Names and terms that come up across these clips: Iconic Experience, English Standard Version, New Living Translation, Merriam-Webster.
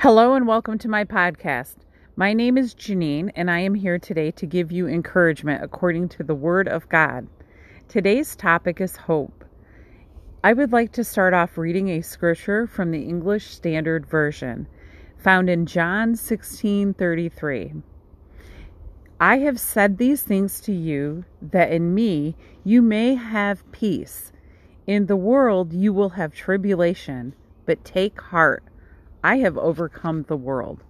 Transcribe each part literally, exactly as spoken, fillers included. Hello and welcome to my podcast. My name is Janine and I am here today to give you encouragement according to the Word of God. Today's topic is hope. I would like to start off reading a scripture from the English Standard Version found in John sixteen thirty-three. I have said these things to you that in me you may have peace. In the world you will have tribulation, but take heart. I have overcome the world.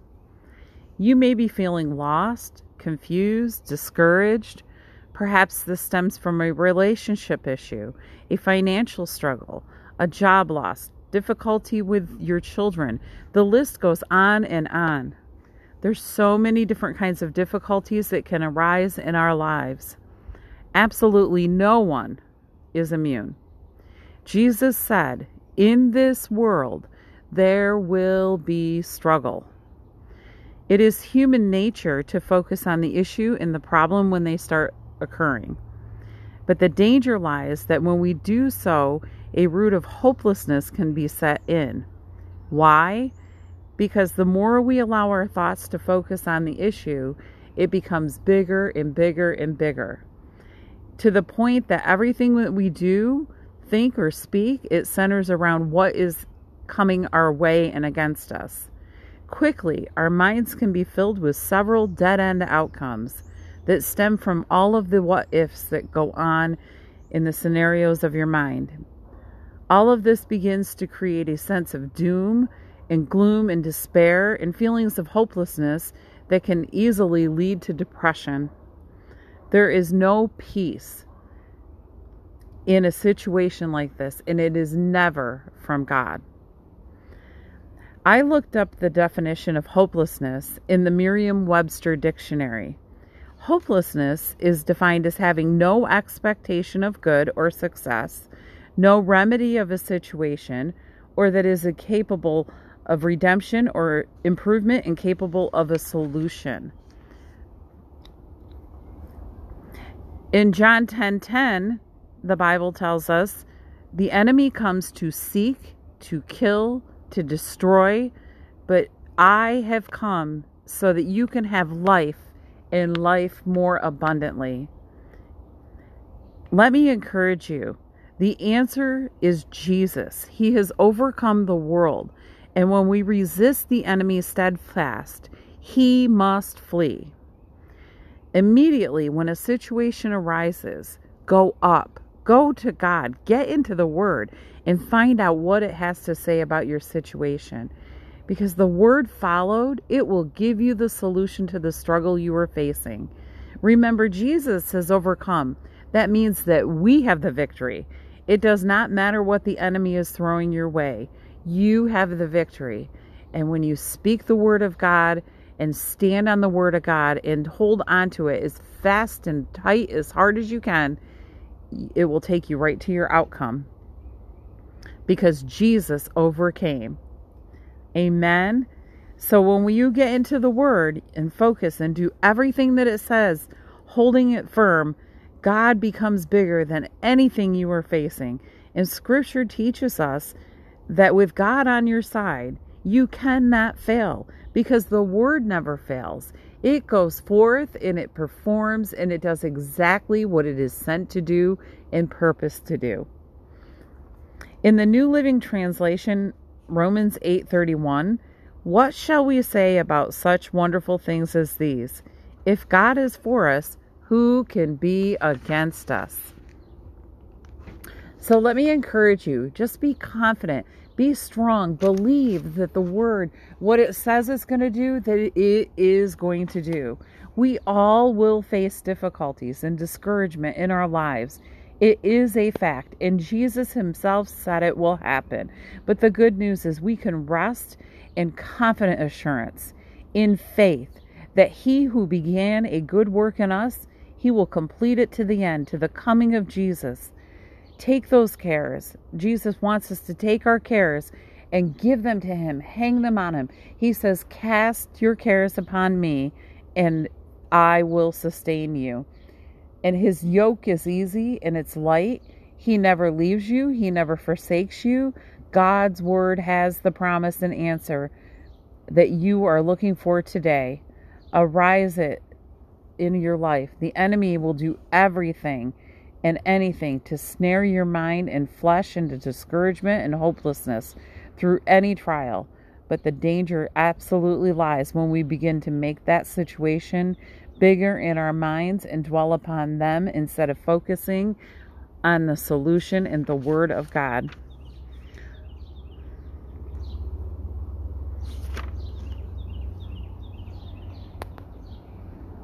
You may be feeling lost, confused, discouraged. Perhaps this stems from a relationship issue, a financial struggle, a job loss, difficulty with your children. The list goes on and on. There's so many different kinds of difficulties that can arise in our lives. Absolutely no one is immune. Jesus said, "In this world, there will be struggle." It is human nature to focus on the issue and the problem when they start occurring. But the danger lies that when we do so, a root of hopelessness can be set in. Why? Because the more we allow our thoughts to focus on the issue, it becomes bigger and bigger and bigger. To the point that everything that we do, think, or speak, it centers around what is coming our way and against us. Quickly, our minds can be filled with several dead-end outcomes that stem from all of the what-ifs that go on in the scenarios of your mind. All of this begins to create a sense of doom and gloom and despair and feelings of hopelessness that can easily lead to depression. There is no peace in a situation like this, and it is never from God. I looked up the definition of hopelessness in the Merriam-Webster dictionary. Hopelessness is defined as having no expectation of good or success, no remedy of a situation, or that is incapable of redemption or improvement and capable of a solution. In John ten ten, the Bible tells us, the enemy comes to seek, to kill, to destroy, but I have come so that you can have life and life more abundantly. Let me encourage you. The answer is Jesus. He has overcome the world. And when we resist the enemy steadfast, he must flee. Immediately when a situation arises, go up. Go to God, get into the Word, and find out what it has to say about your situation. Because the Word followed, it will give you the solution to the struggle you are facing. Remember, Jesus has overcome. That means that we have the victory. It does not matter what the enemy is throwing your way. You have the victory. And when you speak the Word of God and stand on the Word of God and hold on to it as fast and tight, as hard as you can, it will take you right to your outcome because Jesus overcame. Amen. So when you get into the Word and focus and do everything that it says, holding it firm, God becomes bigger than anything you are facing. And Scripture teaches us that with God on your side, you cannot fail because the Word never fails. It goes forth and it performs and it does exactly what it is sent to do and purposed to do. In the New Living Translation, Romans eight thirty-one, what shall we say about such wonderful things as these? If God is for us, who can be against us? So let me encourage you, just be confident. Be strong. Believe that the Word, what it says it's going to do, that it is going to do. We all will face difficulties and discouragement in our lives. It is a fact, and Jesus himself said it will happen. But the good news is we can rest in confident assurance, in faith, that he who began a good work in us, he will complete it to the end, to the coming of Jesus. Take those cares. Jesus wants us to take our cares and give them to him. Hang them on him. He says, cast your cares upon me and I will sustain you. And his yoke is easy and it's light. He never leaves you. He never forsakes you. God's word has the promise and answer. that you are looking for today, arise it in your life. The enemy will do everything and anything to snare your mind and flesh into discouragement and hopelessness through any trial. But the danger absolutely lies when we begin to make that situation bigger in our minds and dwell upon them instead of focusing on the solution and the Word of God.